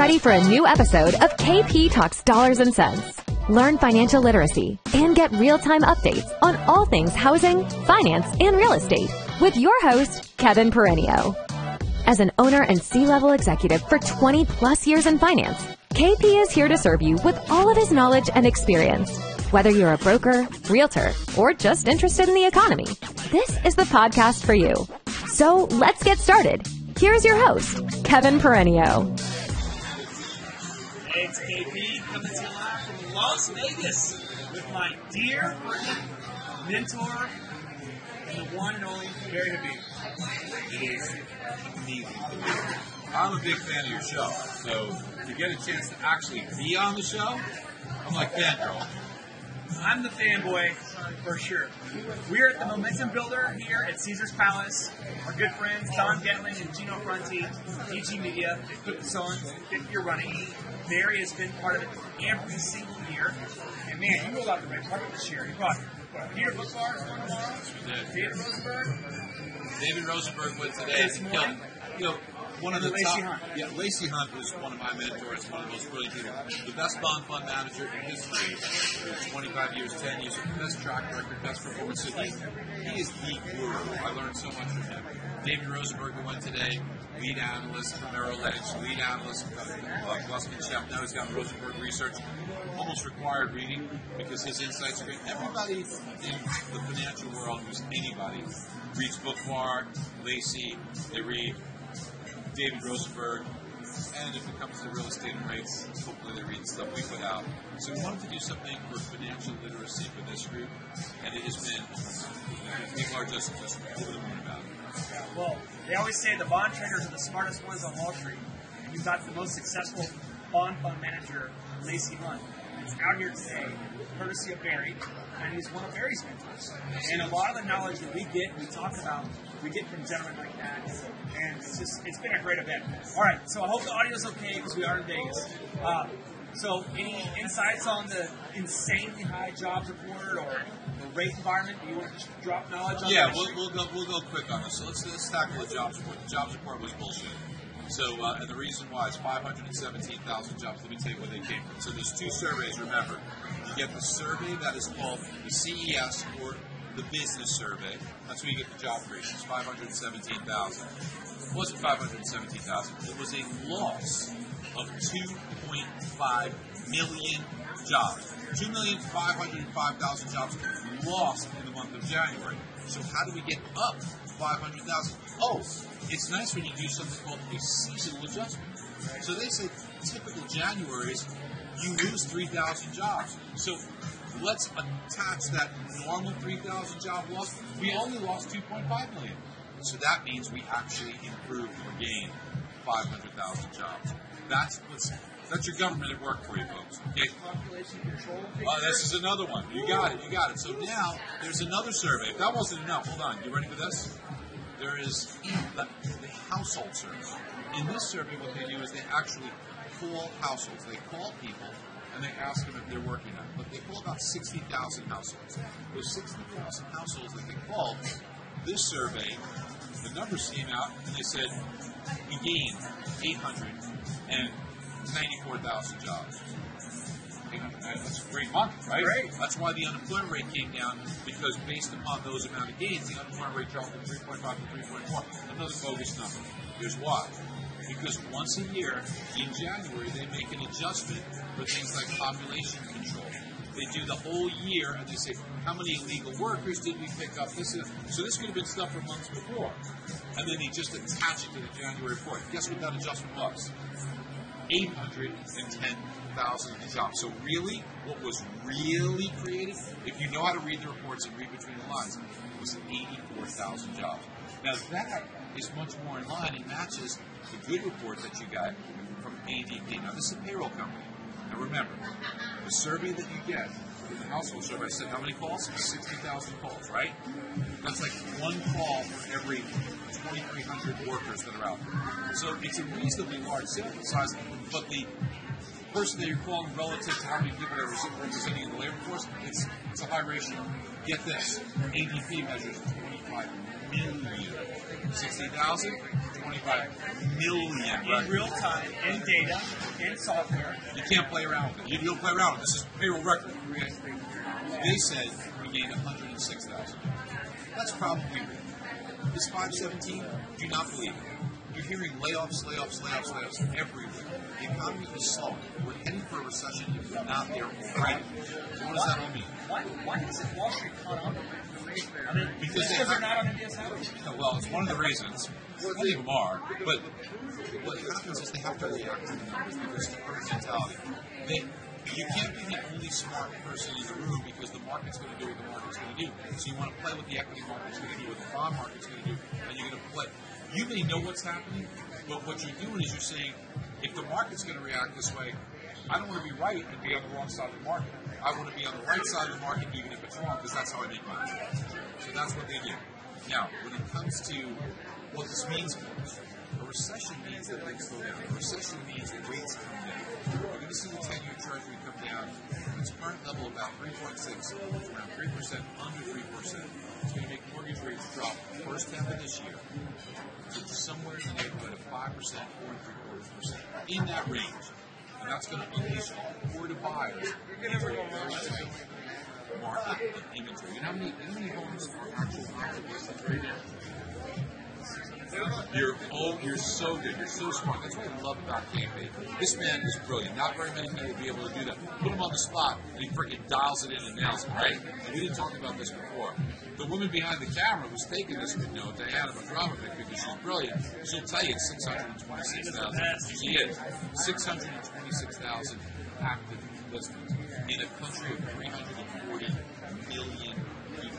ready for a new episode of KP Talks Dollars and Cents. Learn financial literacy and get real-time updates on all things housing, finance, and real estate with your host, Kevin Perenio. As an owner and C-level executive for 20 plus years in finance, KP is here to serve you with all of his knowledge and experience. Whether you're a broker, realtor, or just interested in the economy, this is the podcast for you. So let's get started. Here's your host, Kevin Perenio. Hey, it's KP coming to you live from Las Vegas with my dear friend, mentor, and the one and only Barry Habib. It is amazing. I'm a big fan of your show, so to get a chance to actually be on the show, I'm like fangirl. I'm the fanboy for sure. We're at the Momentum Builder here at Caesars Palace. Our good friends Don Gentling and Gino Fronti, DG Media, they put this on 5th year running. Barry has been part of it every single year. And man, you rolled out the red carpet this year. You brought Peter Bookbar's one tomorrow. David Rosenberg. David Rosenberg went today. This morning. You know, one of the Lacy Hunt. Yeah, Lacy Hunt was one of my mentors, one of the most brilliant people. The best bond fund manager in history. 25 years, 10 years, best track record, best performance. He is the guru. I learned so much from him. David Rosenberg, who went today, lead analyst for Merrill Lynch, lead analyst for Chef. Now he's got Rosenberg Research. Almost required reading because his insights are great. Everybody in the financial world who's anybody reads Bookbar, Lacy, they read David Rosenberg, and if it comes to real estate and rates, hopefully they read stuff we put out. So we wanted to do something for financial literacy for this group, and it has been, people are just over the moon about it. Well, they always say the bond traders are the smartest ones on Wall Street, and you've got the most successful bond fund manager, Lacy Hunt. He's out here today, courtesy of Barry, and he's one of Barry's mentors. And a lot of the knowledge that we get, we talk about, we get from gentlemen like that, and it's been a great event. All right, so I hope the audio's okay because we are in Vegas. So any insights on the insanely high jobs report or the rate environment? Do you want to just drop knowledge on? Yeah, we'll go quick on this. So let's tackle the jobs report. The jobs report was bullshit. So, and the reason why is 517,000 jobs. Let me tell you where they came from. So there's two surveys, remember. You get the survey that is called the CES or the business survey. That's where you get the job creations, 517,000. It wasn't 517,000. It was a loss of 2.5 million jobs. 2,505,000 jobs lost in the month of January. So how do we get up 500,000? Oh, it's nice when you do something called a seasonal adjustment. So they say typical Januaries, you lose 3,000 jobs. So let's attach that normal 3,000 job loss. We only lost 2.5 million. So that means we actually improved or gained 500,000 jobs. That's your government at work for you, folks. Okay. Population control. This is another one. You got it. So now there's another survey. If that wasn't enough, hold on. You ready for this? There is the household survey. In this survey, what they do is they actually call households. They call people and they ask them if they're working on it. But they call about 60,000 households. Those 60,000 households that they called, this survey, the numbers came out and they said we gained 894,000 jobs. That's a great month, right? Great. That's why the unemployment rate came down, because based upon those amount of gains, the unemployment rate dropped from 3.5 to 3.4. Another bogus number. Here's why. Because once a year, in January, they make an adjustment for things like population control. They do the whole year, and they say, how many illegal workers did we pick up? So this could have been stuff for months before. And then they just attach it to the January report. Guess what that adjustment was? 810,000 jobs. So really, what was really created, if you know how to read the reports and read between the lines, it was 84,000 jobs. Now that is much more in line and matches the good report that you got from ADP. Now this is a payroll company. Now remember, the survey that you get, the household survey, I said how many calls? 60,000 calls, right? That's like one call for every 2,300 workers that are out there. So it's a reasonably large sample size, but the person that you're calling relative to how many people are representing in the labor force, it's a high ratio. Get this, ADP measures 25 million. 60,000, 125 million in real time, in data, in software. You can't play around with it. You don't play around with it. This is payroll record. They said we gained 106,000. That's probably real. This 517, do not believe it. You're hearing layoffs everywhere. The economy is slow. We're heading for a recession if we're not there right. So what does that all mean? Why hasn't Wall Street caught on to it? Because they're not on India's salaries. Well, it's one of the reasons. Many of them are. But what happens is they have to react to the numbers because of the mentality. You can't be the only smart person in the room because the market's going to do what the market's going to do. So you want to play what the equity market's going to do, what the bond market's going to do, and you're going to play. You may know what's happening, but what you're doing is you're saying, if the market's going to react this way, I don't want to be right and be on the wrong side of the market. I want to be on the right side of the market even if it's wrong, because that's how I make money. So that's what they do. Now, when it comes to what this means for us, a recession means that things slow down. A recession means that rates come down. We're going to see the 10-year treasury come down. Its current level about 3.6, around 3%, under 3%. It's going to make mortgage rates drop the first half of this year to somewhere in the neighborhood of 5%, 4.75%. In that range. And that's going to unleash all the buyers into a very market of inventory. And how many homes are actually occupied right now? You're so good. You're so smart. That's what I love about KP. This man is brilliant. Not very many people would be able to do that. Put him on the spot, and he freaking dials it in and nails it, right? And we didn't talk about this before. The woman behind the camera who's taking this note, Diana Madramovic, because she's brilliant, she'll tell you it's 626,000. She is. 626,000 active listings in a country of 340 million people.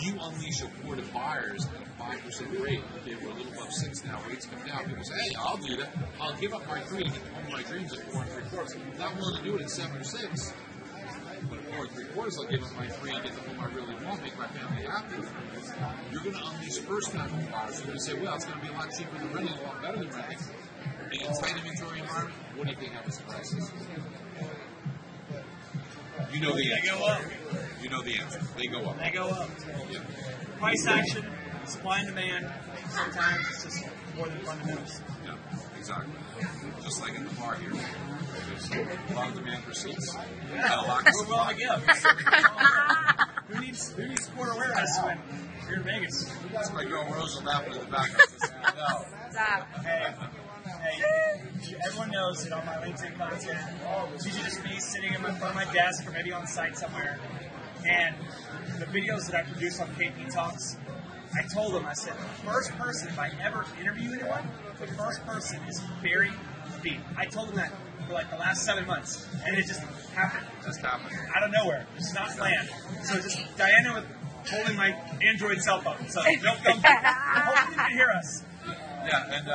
You unleash a horde of buyers at a 5% rate. Okay, we're a little above 6 now. Rates come down. People say, hey, I'll do that. I'll give up my dream. All my dreams at 4.75. Not willing to do it at 7 or 6. But at 4.75, I'll give up my free and get the home I really want, make my family happy. You're going to unleash first-time home buyers. You're going to say, well, it's going to be a lot cheaper than renting, a lot better than renting. In a tight inventory environment, what do you think happens to prices? You know the answer. They go up. You know the answer. They go up. They go up. Yeah. Price action, supply and demand, sometimes it's just more than fundamentals. Yeah, exactly. Just like in the bar here. There's a lot of demand for seats. Yeah, a lot of supply. Who needs quarter warehouse when you're in Vegas? That's my girl Rose laughing in the back. No. Stop. Hey, everyone knows that on my LinkedIn content, it's usually just me sitting in front of my desk or maybe on site somewhere. And the videos that I produce on KP Talks, I told them, I said, the first person, if I ever interview anyone, the first person is Barry Habib. I told them that for like the last 7 months, and it just happened. Just happened. Out of nowhere. It's not planned. So just Diana was holding my Android cell phone. So don't hopefully you can hear us. Yeah, and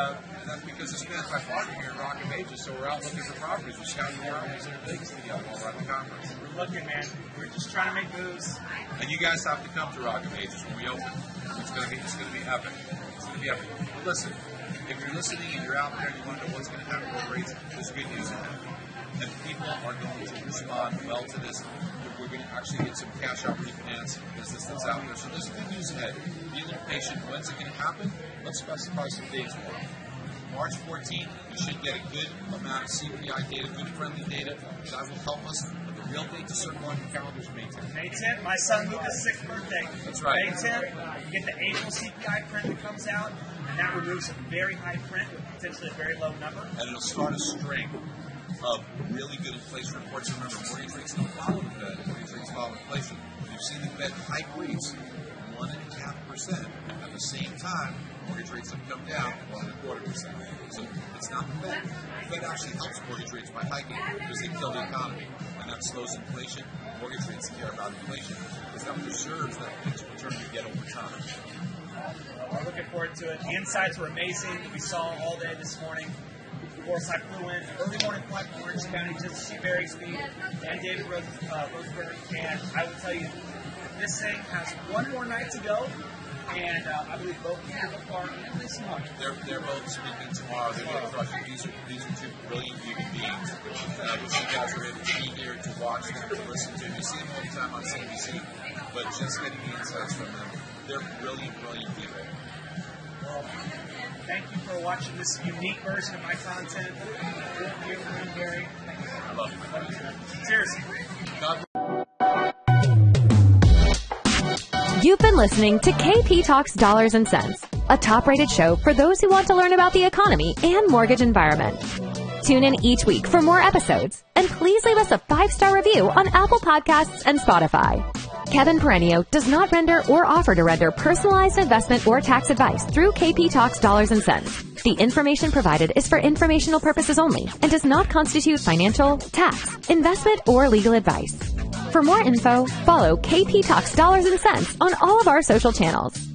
that's because it's spent my partner here at Rock of Ages, so we're out looking for properties. We're scouting the areas that are biggest together around the conference. We're looking, man. We're just trying to make moves. And you guys have to come to Rock of Ages when we open. It's gonna be epic. It's gonna be epic. But listen, if you're listening and you're out there and you want to know what's gonna happen with rates, there's good news in that. And people are going to respond well to this. We're going to actually get some cash out refinance business that's out there. So there's good news ahead. Be a little patient. When's it going to happen? Let's specify some dates for it. March 14th, you should get a good amount of CPI data, good friendly data, that will help us. But the real date to circle on your calendar is May 10th. May 10th, my son Lucas' 6th birthday. That's right. May 10th, you get the annual CPI print that comes out, and that removes a very high print with potentially a very low number. And it'll start a string of really good inflation reports. Remember, mortgage rates don't follow the Fed. Mortgage rates follow inflation. You've seen the Fed hike rates 1.5%. At the same time, mortgage rates have come down 1.25%. So it's not the Fed. The Fed actually helps mortgage rates by hiking because they kill the economy, and that slows inflation. Mortgage rates care about inflation because that preserves that fixed return you get over time. We're looking forward to it. The insights were amazing. We saw all day this morning. Of course, I flew in early morning flight from Orange County just to see Barry's feed and David Rosenberg. And I will tell you, this thing has one more night to go, and I believe both people are in this month. They're both speaking tomorrow. They're going to crush it. These are two brilliant human beings. I wish you guys were able to be here to watch them, to listen to them. You see them all the time on CNBC, but just getting the insights from them. They're brilliant, brilliant people. Thank you for watching this unique version of my content. I'm Barry. I love you. Cheers. You've been listening to KP Talks Dollars and Cents, a top-rated show for those who want to learn about the economy and mortgage environment. Tune in each week for more episodes, and please leave us a 5-star review on Apple Podcasts and Spotify. Kevin Perenio does not render or offer to render personalized investment or tax advice through KP Talks Dollars and Cents. The information provided is for informational purposes only and does not constitute financial, tax, investment, or legal advice. For more info, follow KP Talks Dollars and Cents on all of our social channels.